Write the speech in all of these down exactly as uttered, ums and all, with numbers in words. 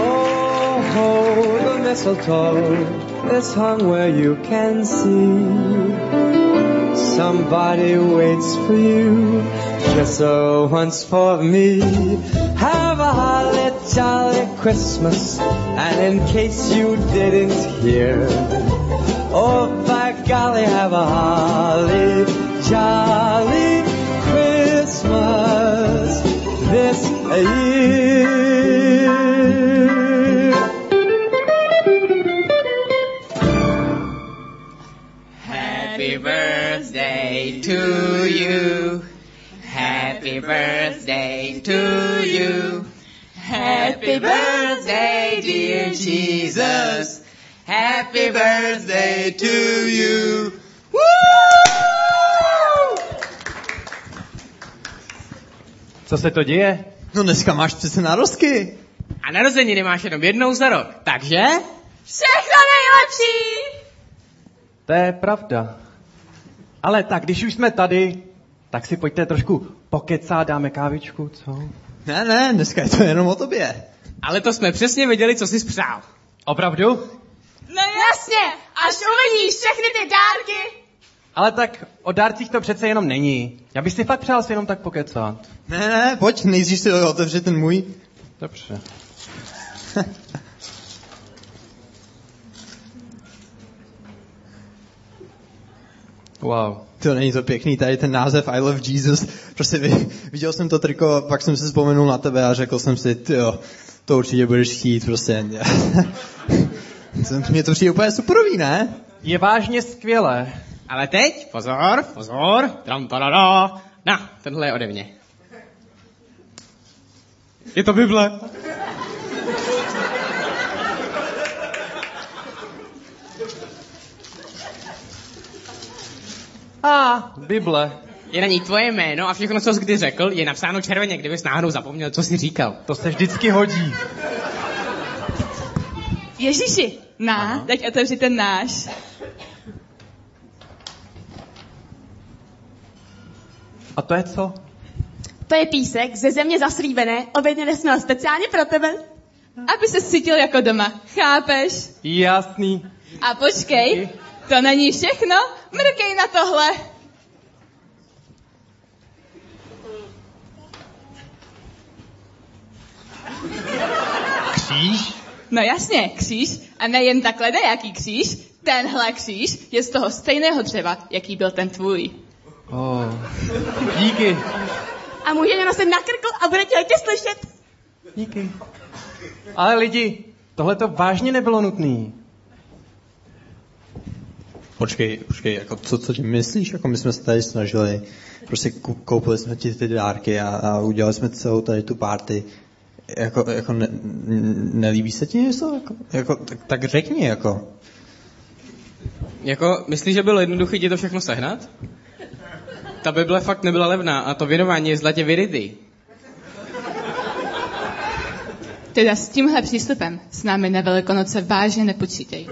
Oh, oh, the mistletoe is hung where you can see. Somebody waits for you, just so once for me. Have a holly jolly Christmas, and in case you didn't hear, oh, by golly, have a holly jolly Christmas this year. Happy birthday to you. Happy birthday to you. Happy birthday, dear Jesus. Happy birthday to you. Woo! Co se to děje? No dneska máš přece narozky. A narozeniny máš jenom jednou za rok, takže? Všechno nejlepší! To je pravda. Ale tak, když už jsme tady, tak si pojďte trošku pokecát, dáme kávičku, co? Ne, ne, dneska je to jenom o tobě. Ale to jsme přesně věděli, co jsi přál. Opravdu? No jasně, až uvidíš všechny ty dárky. Ale tak o dárcích to přece jenom není. Já bych si fakt přál si jenom tak pokecat. Ne, ne, pojď, nejdřív si otevři ten můj. Dobře. Wow. To není to pěkný, tady ten název I love Jesus. Prostě viděl jsem to triko, pak jsem se vzpomenul na tebe a řekl jsem si, tyjo, to určitě budeš chtít, prostě. Mně to přijde úplně superový, ne? Je vážně skvělé. Ale teď, pozor, pozor, tram, tadada. Na, tenhle je ode mě. Je to Bible. A, ah, Bible. Je na ní tvoje jméno a všechno, co jsi kdy řekl, je napsáno červeně, kdybys náhodou zapomněl, co jsi říkal. To se vždycky hodí. Ježíši, na, teď otevři ten náš. A to je co? To je písek ze země zaslíbené, objednali jsme ho speciálně pro tebe, aby se cítil jako doma, chápeš? Jasný. A počkej, to není všechno, mrkej na tohle. Kříž? No jasně, kříž. A nejen takhle nejaký kříž. Tenhle kříž je z toho stejného dřeva, jaký byl ten tvůj. Oh, díky. A můžeme nosit na krku a bude tě hodně slyšet. Díky. Ale lidi, tohle to vážně nebylo nutné. Počkej, počkej, jako co, co ti myslíš? Jako my jsme se tady snažili, prostě koupili jsme ti ty dárky a, a udělali jsme celou tady tu party. Jako, jako ne, nelíbí se ti něco? Jako, jako, tak, tak řekni, jako. Jako, myslíš, že bylo jednoduché ti to všechno sehnat? Ta Bible fakt nebyla levná a to věnování je zlatě vyrity. Teda s tímhle přístupem s námi na Velikonoce vážně nepočítej.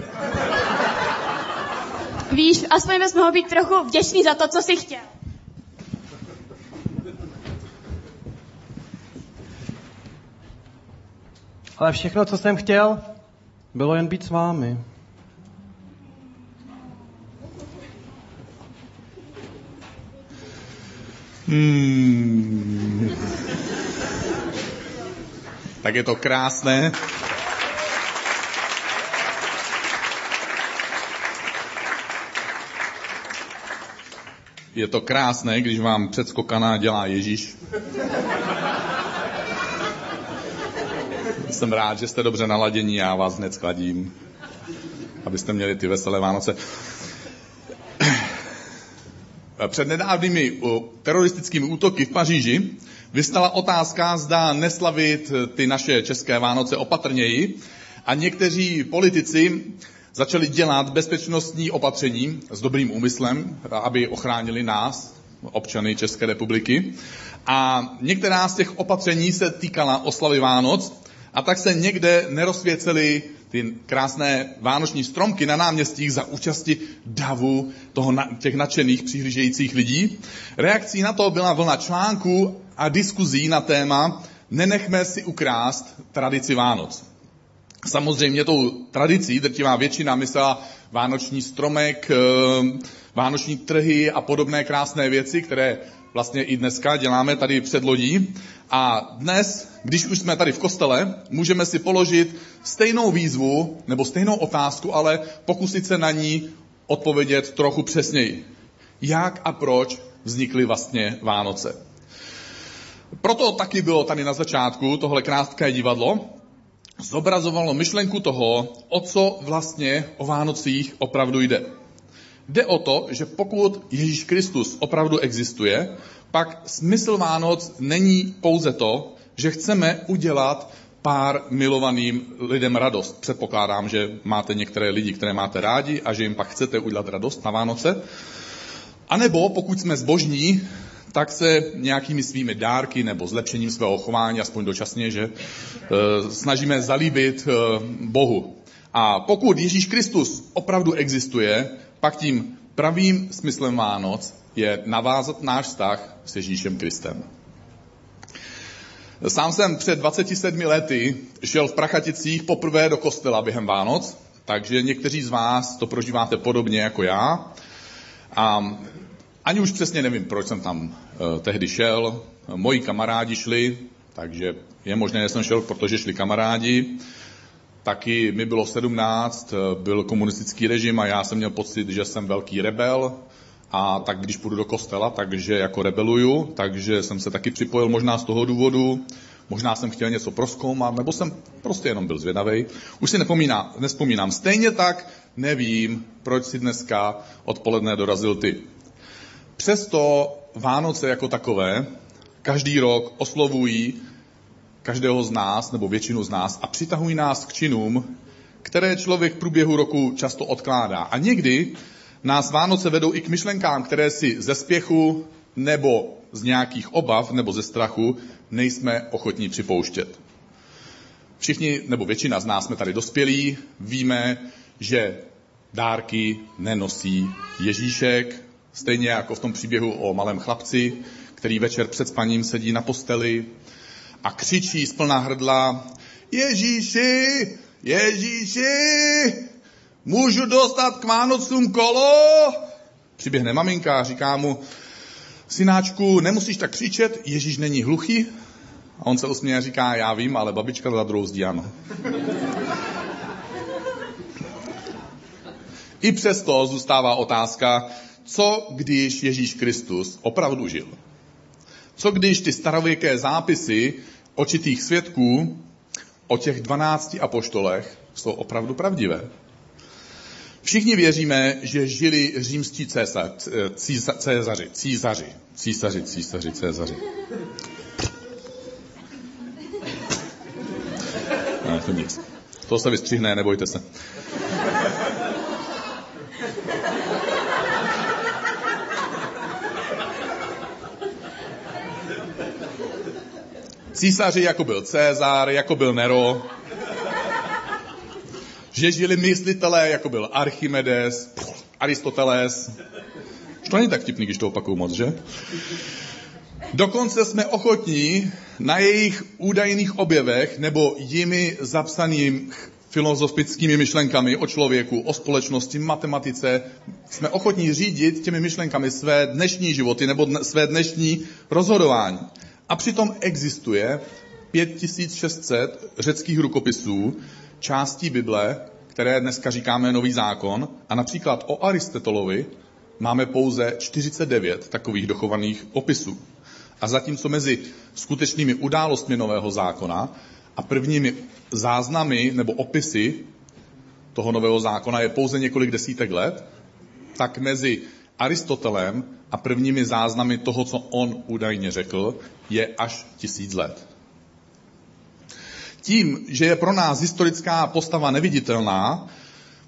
Víš, aspoň bys mohl být trochu vděčný za to, co jsi chtěl. Ale všechno, co jsem chtěl, bylo jen být s vámi. Hmm. Tak je to krásné. Je to krásné, když vám předskokaná dělá Ježíš. Jsem rád, že jste dobře naladění, já vás neskladím, abyste měli ty veselé Vánoce. Před nedávnými teroristickými útoky v Paříži vystala otázka, zda neslavit ty naše české Vánoce opatrněji, a někteří politici začali dělat bezpečnostní opatření s dobrým úmyslem, aby ochránili nás, občany České republiky. A některá z těch opatření se týkala oslavy Vánoc, a tak se někde nerozsvěcely ty krásné vánoční stromky na náměstích za účasti davu toho na, těch nadšených přihlížejících lidí. Reakcí na to byla vlna článků a diskuzí na téma, nenechme si ukrást tradici Vánoc. Samozřejmě tou tradicí drtivá většina myslela vánoční stromek, vánoční trhy a podobné krásné věci, které vlastně i dneska děláme tady před lodí. A dnes, když už jsme tady v kostele, můžeme si položit stejnou výzvu nebo stejnou otázku, ale pokusit se na ní odpovědět trochu přesněji. Jak a proč vznikly vlastně Vánoce? Proto taky bylo tady na začátku tohle krátké divadlo, zobrazovalo myšlenku toho, o co vlastně o Vánocích opravdu jde. Jde o to, že pokud Ježíš Kristus opravdu existuje, pak smysl Vánoc není pouze to, že chceme udělat pár milovaným lidem radost. Předpokládám, že máte některé lidi, které máte rádi a že jim pak chcete udělat radost na Vánoce. A nebo pokud jsme zbožní, tak se nějakými svými dárky nebo zlepšením svého chování, aspoň dočasně, že snažíme zalíbit Bohu. A pokud Ježíš Kristus opravdu existuje, pak tím pravým smyslem Vánoc je navázat náš vztah s Ježíšem Kristem. Sám jsem před dvaceti sedmi lety šel v Prachaticích poprvé do kostela během Vánoc, takže někteří z vás to prožíváte podobně jako já. A ani už přesně nevím, proč jsem tam tehdy šel. Moji kamarádi šli, takže je možné, že jsem šel, protože šli kamarádi. Taky mi bylo sedmnáct, byl komunistický režim a já jsem měl pocit, že jsem velký rebel. A tak když půjdu do kostela, takže jako rebeluju, takže jsem se taky připojil možná z toho důvodu. Možná jsem chtěl něco prozkoumat, nebo jsem prostě jenom byl zvědavej. Už si nepomíná, nespomínám. Stejně tak nevím, proč si dneska odpoledne dorazil ty. Přesto Vánoce jako takové každý rok oslovují každého z nás nebo většinu z nás a přitahují nás k činům, které člověk v průběhu roku často odkládá. A někdy nás Vánoce vedou i k myšlenkám, které si ze spěchu nebo z nějakých obav nebo ze strachu nejsme ochotní připouštět. Všichni nebo většina z nás jsme tady dospělí, víme, že dárky nenosí Ježíšek, stejně jako v tom příběhu o malém chlapci, který večer před spaním sedí na posteli a křičí z plná hrdla: Ježíši, Ježíši, můžu dostat k Vánocům kolo? Přiběhne maminka a říká mu: synáčku, nemusíš tak křičet, Ježíš není hluchý. A on se usměje a říká: já vím, ale babička za druhou zdí ano. I přesto zůstává otázka, co když Ježíš Kristus opravdu žil? Co když ty starověké zápisy očitých svědků o těch dvanácti apoštolech jsou opravdu pravdivé? Všichni věříme, že žili římští císaři, císaři, císaři, císaři, císaři, císaři. Ne, to nic. To se vystřihne, nebojte se. Císaři, jako byl César, jako byl Nero. Že žili myslitelé, jako byl Archimedes, pff, Aristoteles. Už to není tak vtipný, když to opakuju moc, že? Dokonce jsme ochotní na jejich údajných objevech nebo jimi zapsanými filozofickými myšlenkami o člověku, o společnosti, matematice, jsme ochotní řídit těmi myšlenkami své dnešní životy nebo dne, své dnešní rozhodování. A přitom existuje pět tisíc šest set řeckých rukopisů, částí Bible, které dneska říkáme Nový zákon, a například o Aristotelovi máme pouze čtyřicet devět takových dochovaných opisů. A zatímco mezi skutečnými událostmi Nového zákona a prvními záznamy nebo opisy toho Nového zákona je pouze několik desítek let, tak mezi Aristotelem a prvními záznamy toho, co on údajně řekl, je až tisíc let. Tím, že je pro nás historická postava neviditelná,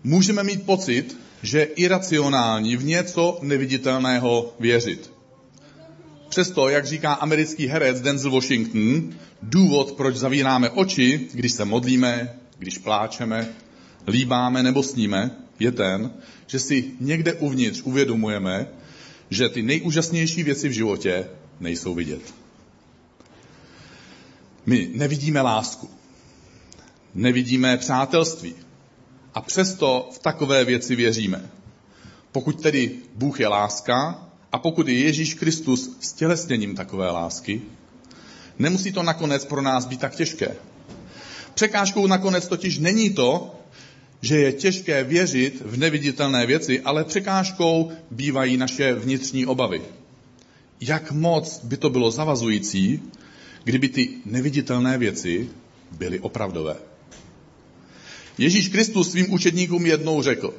můžeme mít pocit, že iracionální v něco neviditelného věřit. Přesto, jak říká americký herec Denzel Washington, důvod, proč zavíráme oči, když se modlíme, když pláčeme, líbáme nebo sníme, je ten, že si někde uvnitř uvědomujeme, že ty nejúžasnější věci v životě nejsou vidět. My nevidíme lásku, nevidíme přátelství a přesto v takové věci věříme. Pokud tedy Bůh je láska a pokud je Ježíš Kristus stělesněním takové lásky, nemusí to nakonec pro nás být tak těžké. Překážkou nakonec totiž není to, že je těžké věřit v neviditelné věci, ale překážkou bývají naše vnitřní obavy. Jak moc by to bylo zavazující, kdyby ty neviditelné věci byly opravdové. Ježíš Kristus svým učedníkům jednou řekl: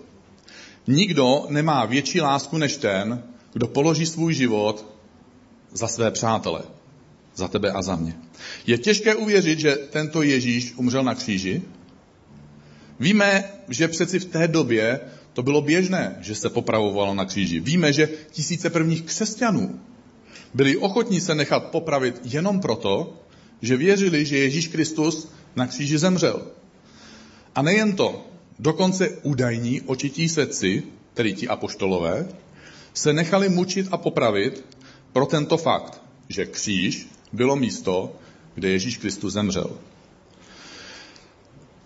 nikdo nemá větší lásku než ten, kdo položí svůj život za své přátele, za tebe a za mě. Je těžké uvěřit, že tento Ježíš umřel na kříži. Víme, že přeci v té době to bylo běžné, že se popravovalo na kříži. Víme, že tisíce prvních křesťanů byli ochotní se nechat popravit jenom proto, že věřili, že Ježíš Kristus na kříži zemřel. A nejen to, dokonce údajní očití svědci, tedy ti apoštolové, se nechali mučit a popravit pro tento fakt, že kříž bylo místo, kde Ježíš Kristus zemřel.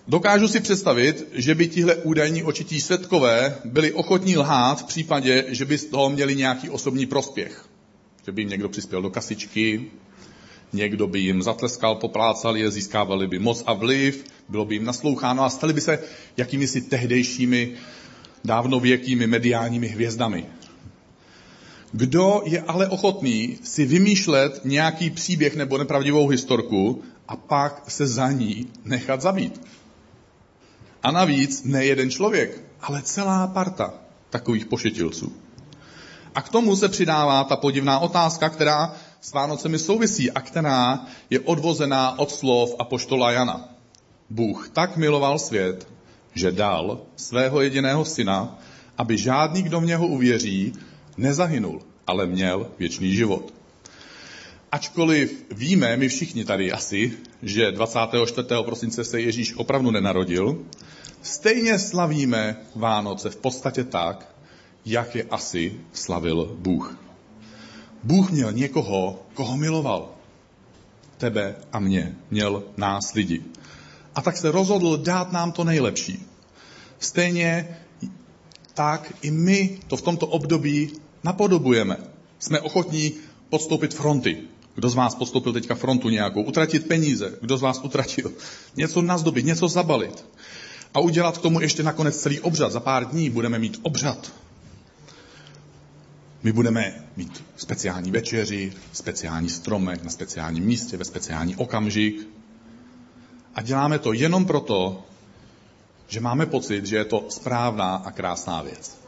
Dokážu si představit, že by tihle údajní očití svědkové byli ochotní lhát v případě, že by z toho měli nějaký osobní prospěch. Že by jim někdo přispěl do kasičky, někdo by jim zatleskal, poplácal je, získávali by moc a vliv, bylo by jim nasloucháno a stali by se jakými si tehdejšími dávnověkými mediálními hvězdami. Kdo je ale ochotný si vymýšlet nějaký příběh nebo nepravdivou historku a pak se za ní nechat zabít? A navíc ne jeden člověk, ale celá parta takových pošetilců. A k tomu se přidává ta podivná otázka, která s Vánocemi souvisí a která je odvozená od slov apoštola Jana. Bůh tak miloval svět, že dal svého jediného syna, aby žádný, kdo v něho uvěří, nezahynul, ale měl věčný život. Ačkoliv víme, my všichni tady asi, že dvacátého čtvrtého prosince se Ježíš opravdu nenarodil, stejně slavíme Vánoce v podstatě tak, jak je asi slavil Bůh. Bůh měl někoho, koho miloval. Tebe a mě. Měl nás lidi. A tak se rozhodl dát nám to nejlepší. Stejně tak i my to v tomto období napodobujeme. Jsme ochotní podstoupit fronty. Kdo z vás podstoupil teďka frontu nějakou? Utratit peníze. Kdo z vás utratil? Něco nazdobit, něco zabalit. A udělat k tomu ještě nakonec celý obřad. Za pár dní budeme mít obřad. My budeme mít speciální večeři, speciální stromek na speciálním místě, ve speciální okamžik. A děláme to jenom proto, že máme pocit, že je to správná a krásná věc.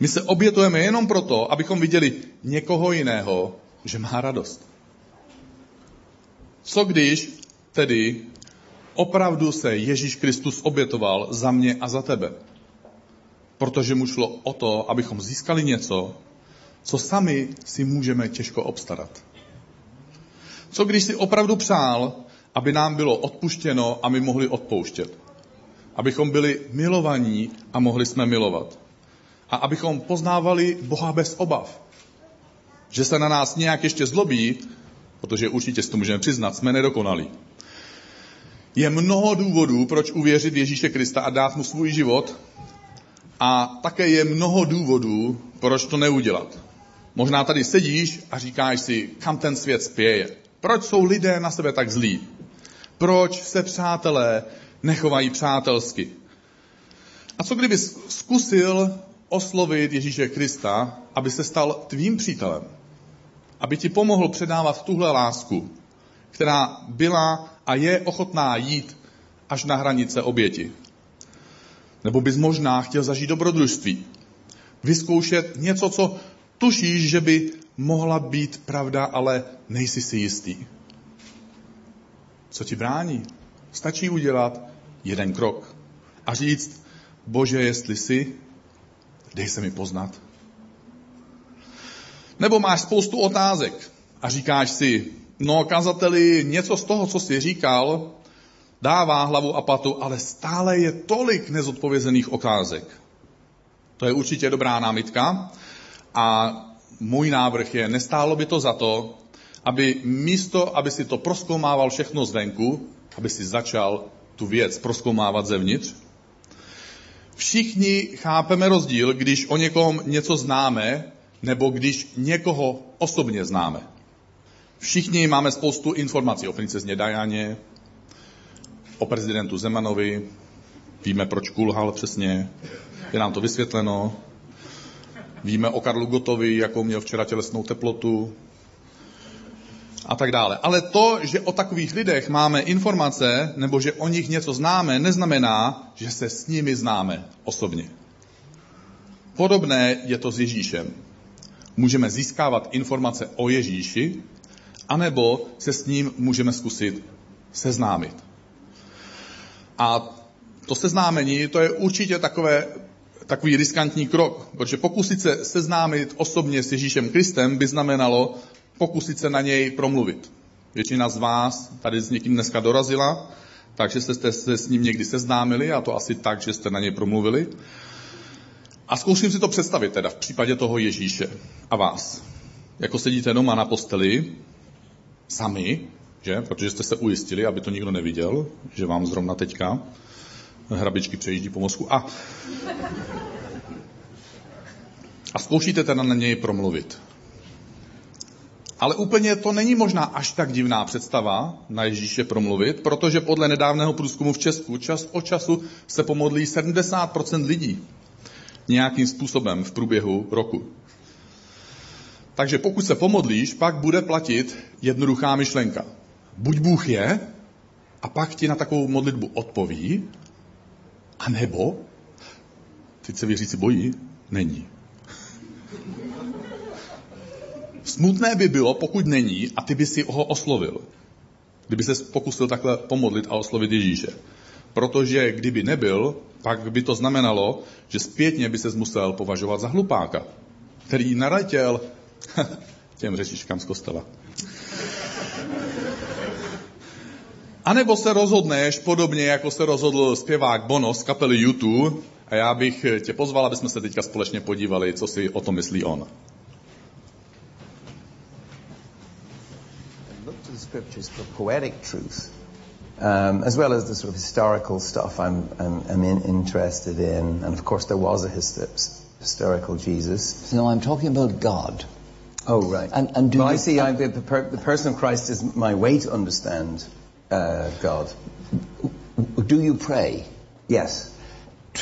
My se obětujeme jenom proto, abychom viděli někoho jiného, že má radost. Co když tedy opravdu se Ježíš Kristus obětoval za mě a za tebe? Protože mu šlo o to, abychom získali něco, co sami si můžeme těžko obstarat. Co když si opravdu přál, aby nám bylo odpuštěno a my mohli odpouštět? Abychom byli milovaní a mohli jsme milovat. A abychom poznávali Boha bez obav. Že se na nás nějak ještě zlobí, protože určitě si to můžeme přiznat, jsme nedokonalí. Je mnoho důvodů, proč uvěřit Ježíše Krista a dát mu svůj život, a také je mnoho důvodů, proč to neudělat. Možná tady sedíš a říkáš si, kam ten svět spěje. Proč jsou lidé na sebe tak zlí? Proč se přátelé nechovají přátelsky? A co kdyby zkusil oslovit Ježíše Krista, aby se stal tvým přítelem? Aby ti pomohl předávat tuhle lásku, která byla a je ochotná jít až na hranice oběti. Nebo bys možná chtěl zažít dobrodružství. Vyzkoušet něco, co tušíš, že by mohla být pravda, ale nejsi si jistý. Co ti brání? Stačí udělat jeden krok a říct: Bože, jestli jsi, dej se mi poznat. Nebo máš spoustu otázek a říkáš si: no, kazateli, něco z toho, co jsi říkal, dává hlavu a patu, ale stále je tolik nezodpovězených otázek. To je určitě dobrá námitka a můj návrh je, nestálo by to za to, aby místo, aby si to prozkoumával všechno zvenku, aby si začal tu věc prozkoumávat zevnitř. Všichni chápeme rozdíl, když o někom něco známe, nebo když někoho osobně známe. Všichni máme spoustu informací o princezně Dianě, o prezidentu Zemanovi, víme, proč kulhal přesně, je nám to vysvětleno. Víme o Karlu Gottovi, jakou měl včera tělesnou teplotu a tak dále. Ale to, že o takových lidech máme informace, nebo že o nich něco známe, neznamená, že se s nimi známe osobně. Podobné je to s Ježíšem. Můžeme získávat informace o Ježíši, anebo se s ním můžeme zkusit seznámit. A to seznámení, to je určitě takové, takový riskantní krok, protože pokusit se seznámit osobně s Ježíšem Kristem by znamenalo pokusit se na něj promluvit. Většina z vás tady s někým dneska dorazila, takže jste se s ním někdy seznámili, a to asi tak, že jste na něj promluvili. A zkouším si to představit teda v případě toho Ježíše a vás. Jako sedíte doma na posteli, sami, že? Protože jste se ujistili, aby to nikdo neviděl, že vám zrovna teďka hrabičky přejíždí po mozku. A, a zkoušíte teda na něj promluvit. Ale úplně to není možná až tak divná představa na Ježíše promluvit, protože podle nedávného průzkumu v Česku čas od času se pomodlí sedmdesát procent lidí nějakým způsobem v průběhu roku. Takže pokud se pomodlíš, pak bude platit jednoduchá myšlenka. Buď Bůh je, a pak ti na takovou modlitbu odpoví, a nebo, teď se věřící bojí, není. Smutné by bylo, pokud není, a ty by si ho oslovil. Kdyby se pokusil takhle pomodlit a oslovit Ježíše. Protože kdyby nebyl, pak by to znamenalo, že zpětně by se musel považovat za hlupáka, který naletěl těm řečičkám z kostela. A nebo se rozhodneš, podobně jako se rozhodl zpěvák Bono z kapely U dva, a já bych tě pozval, abychom se teďka společně podívali, co si o tom myslí on. Scripture is for poetic truth, um, as well as the sort of historical stuff I'm, I'm, I'm in, interested in. And of course, there was a his, historical Jesus. No, I'm talking about God. Oh, right. And, and do well, you, I see I, the, the person of Christ is my way to understand uh, God. Do you pray? Yes.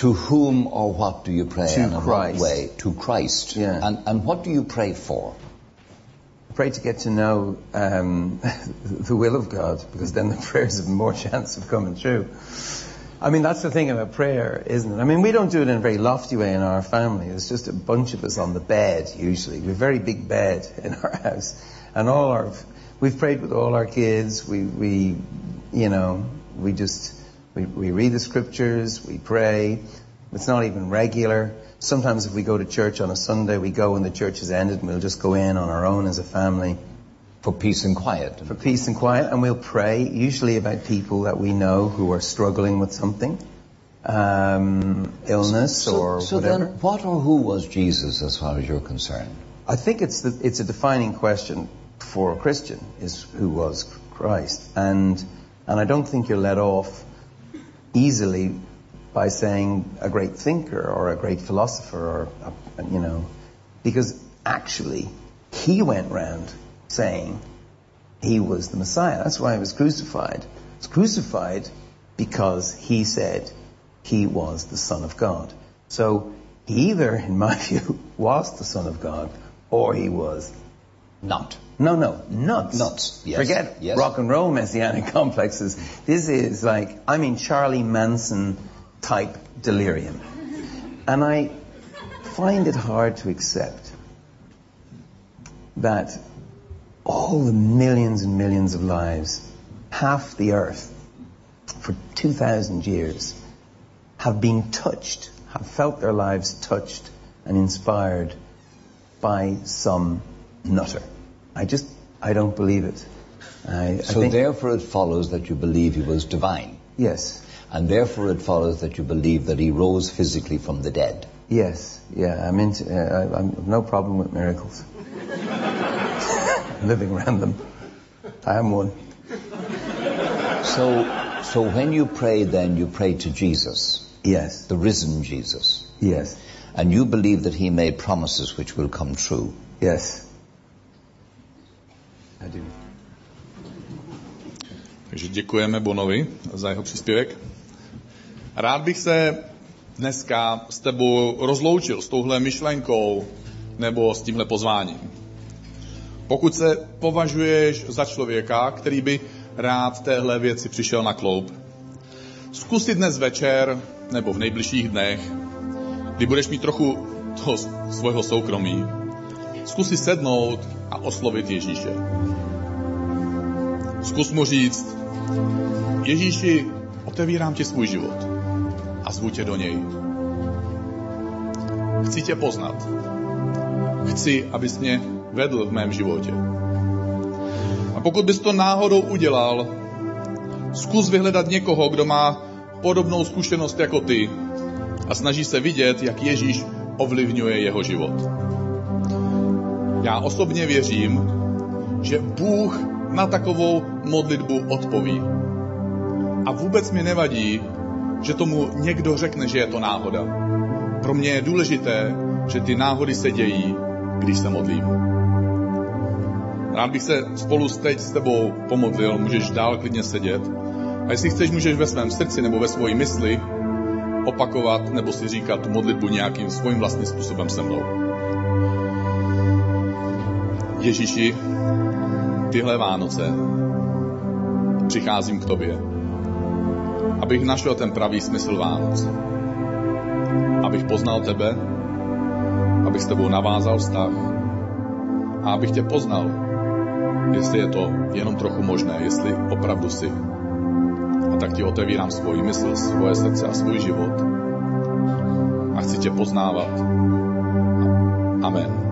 To whom or what do you pray? To and Christ. In what way? To Christ. Yeah. And, and what do you pray for? Pray to get to know um, the will of God, because then the prayers have more chance of coming true. I mean, that's the thing about prayer, isn't it? I mean, we don't do it in a very lofty way in our family. It's just a bunch of us on the bed, usually. We have a very big bed in our house. And all our, we've prayed with all our kids. We, we you know, we just, we, we read the scriptures, we pray. It's not even regular. Sometimes if we go to church on a Sunday, we go when the church has ended, and we'll just go in on our own as a family. For peace and quiet. For peace and quiet, and we'll pray, usually about people that we know who are struggling with something, um, illness so, so, or so whatever. So then, what or who was Jesus as far as you're concerned? I think it's the, it's a defining question for a Christian, is who was Christ. And, and I don't think you're let off easily by saying a great thinker or a great philosopher, or a, you know, because actually he went round saying he was the Messiah. That's why he was crucified. He was crucified because he said he was the Son of God. So he either, in my view, was the Son of God, or he was not. No, no, nuts. Nuts. Yes. Forget yes. rock and roll messianic complexes. This is like, I mean, Charlie Manson type delirium. And I find it hard to accept that all the millions and millions of lives, half the earth for two thousand years, have been touched, have felt their lives touched and inspired by some nutter. I just, I don't believe it. I, so I think, therefore it follows that you believe he was divine. Yes. And therefore it follows that you believe that he rose physically from the dead. Yes, yeah, I'm into, uh, I, I'm no problem with miracles. Living around them. I am one. So, so when you pray, then you pray to Jesus. Yes. The risen Jesus. Yes. And you believe that he made promises which will come true. Yes. I do. Takže děkujeme Bonovi za jeho příspěvek. Rád bych se dneska s tebou rozloučil s touhle myšlenkou nebo s tímhle pozváním. Pokud se považuješ za člověka, který by rád téhle věci přišel na kloub, zkus si dnes večer nebo v nejbližších dnech, kdy budeš mít trochu toho svého soukromí, zkus si sednout a oslovit Ježíše. Zkus mu říct: Ježíši, otevírám ti svůj život a zvu tě do něj. Chci tě poznat. Chci, abys mě vedl v mém životě. A pokud bys to náhodou udělal, zkus vyhledat někoho, kdo má podobnou zkušenost jako ty a snaží se vidět, jak Ježíš ovlivňuje jeho život. Já osobně věřím, že Bůh na takovou modlitbu odpoví. A vůbec mi nevadí, že tomu někdo řekne, že je to náhoda. Pro mě je důležité, že ty náhody se dějí, když se modlím. Rád bych se spolu teď s tebou pomodlil, můžeš dál klidně sedět. A jestli chceš, můžeš ve svém srdci nebo ve svojí mysli opakovat nebo si říkat tu modlitbu nějakým svým vlastním způsobem se mnou. Ježíši, tyhle Vánoce přicházím k tobě, abych našel ten pravý smysl Vánoc. Abych poznal tebe, abych s tebou navázal vztah a abych tě poznal, jestli je to jenom trochu možné, jestli opravdu jsi. A tak ti otevírám svůj mysl, svoje srdce a svůj život a chci tě poznávat. Amen.